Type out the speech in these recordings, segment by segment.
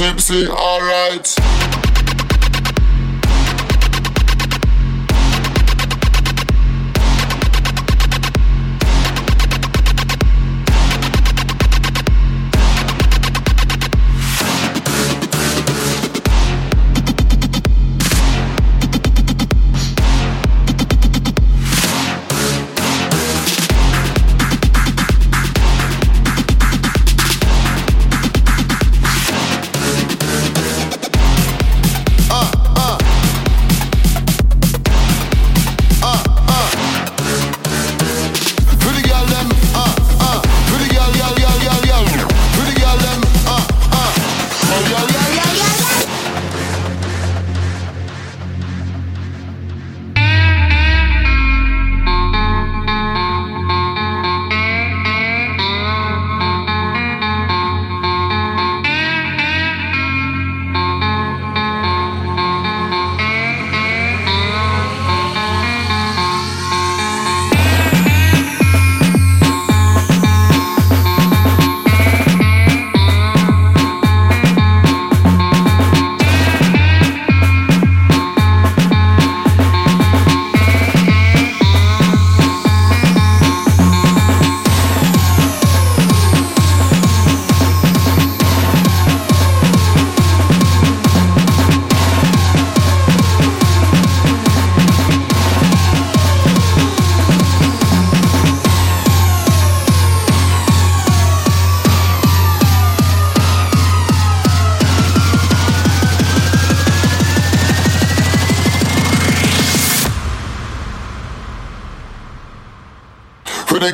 Tipsy, alright.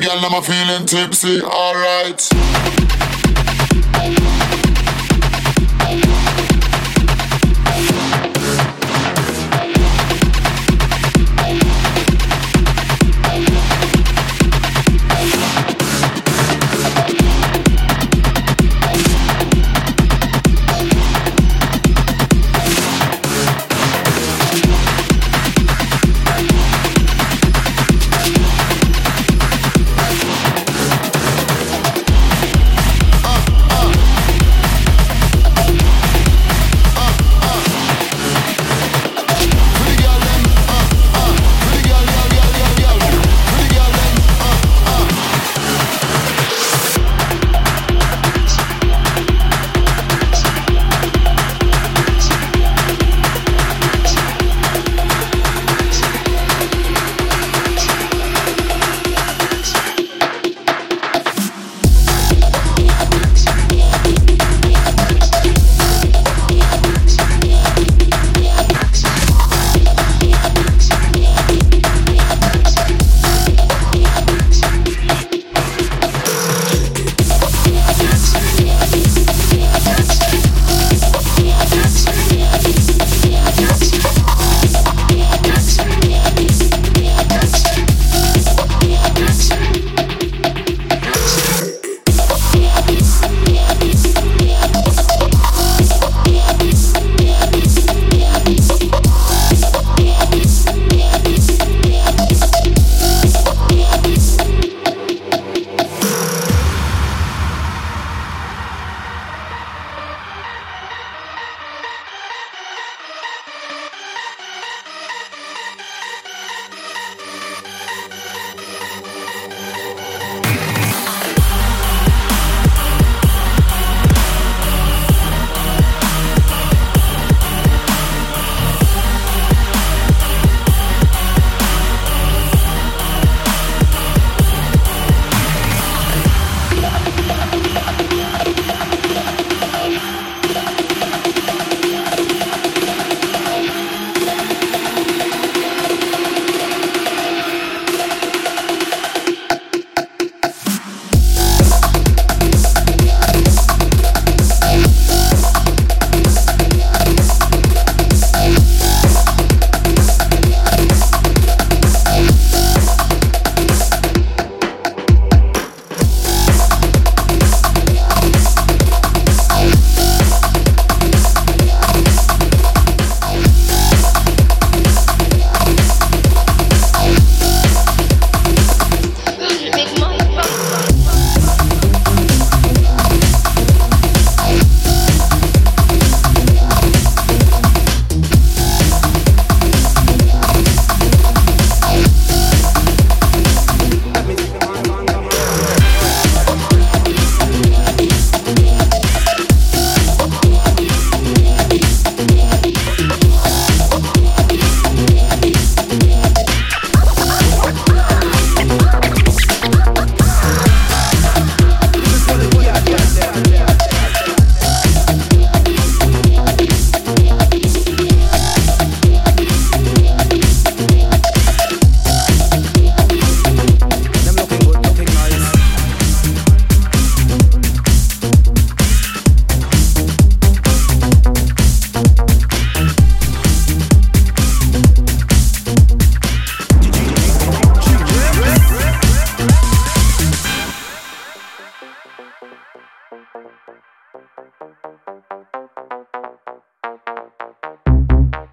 Girl, I'm feeling tipsy, alright.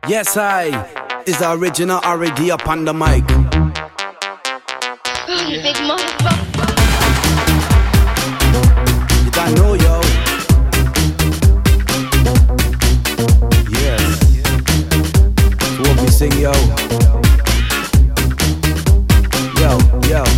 Yes, I is the original R.A.D. upon the mic. You big motherfucker. You don't know, yo. Yes. What we sing, yo. Yo.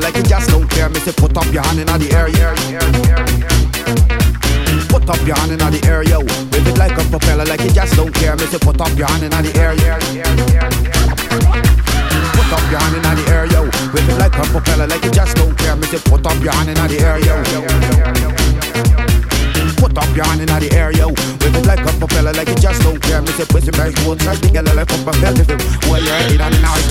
Like you just don't care, miss it. Put up your hand in the air, put up your hand in the air, yo. Wave it like a propeller, like you just don't care, miss it. Put up your hand in the air, put up your hand in the air, yo. Wave it like a propeller, like you just don't care, miss it. Put up your hand in the air, yo. Put up your hand in the air, yo. Wave it like a propeller, like you just don't care, miss it. Pussy bags won't try to get like a propeller. Well, you're in and out.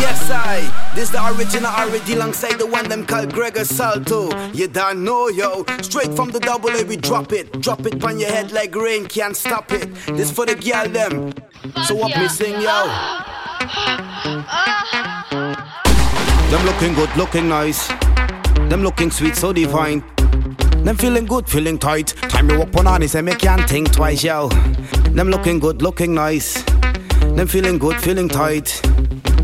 Yes, I, this the original R.A.D. alongside the one them called Gregor Salto. You don't know, yo. Straight from the double A, we drop it on your head like rain, can't stop it. This for the girl them. So what me sing, yo? Them looking good, looking nice. Them looking sweet, so divine. Them feeling good, feeling tight. Time you walk on honest and make can't think twice, yo. Them looking good, looking nice. Them feeling good, feeling tight.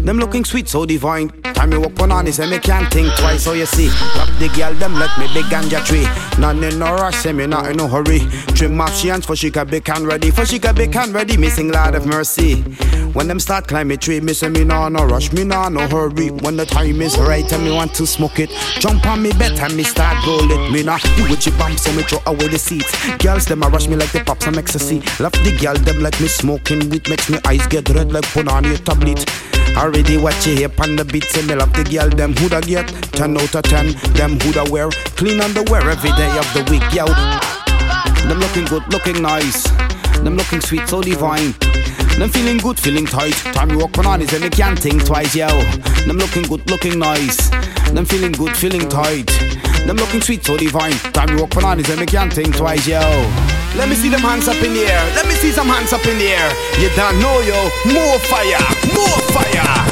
Them looking sweet, so divine. Time you walk on honest and me can't think twice. So you see, rock the girl, them like me big ganja tree. None in no rush, say me not in no hurry. Trim off she hands for she can bake and ready. For she can bake and ready, me sing Lord of Mercy. When them start climbing tree, me say me nah no rush, me nah no hurry. When the time is right and me want to smoke it, jump on me bed and me start roll it. Me nah do what you bump, so me throw away the seats. Girls them a rush me like the pops some ecstasy. Love the girl, them like me smoking weed. Makes me eyes get red like punani tablet. Already watch you here on the beat, say me love the girl, them who da get 10 out of 10, them who da wear clean underwear every day of the week, yo. Them looking good, looking nice. Them looking sweet, so divine. Them feeling good, feeling tight. Time you walk on is and me can't think twice, yo. Them looking good, looking nice. Them feeling good, feeling tight. Them looking sweet, so divine. Time you walk on is and me can't think twice, yo. Let me see them hands up in the air. Let me see some hands up in the air. You don't know, yo. More fire, more fire.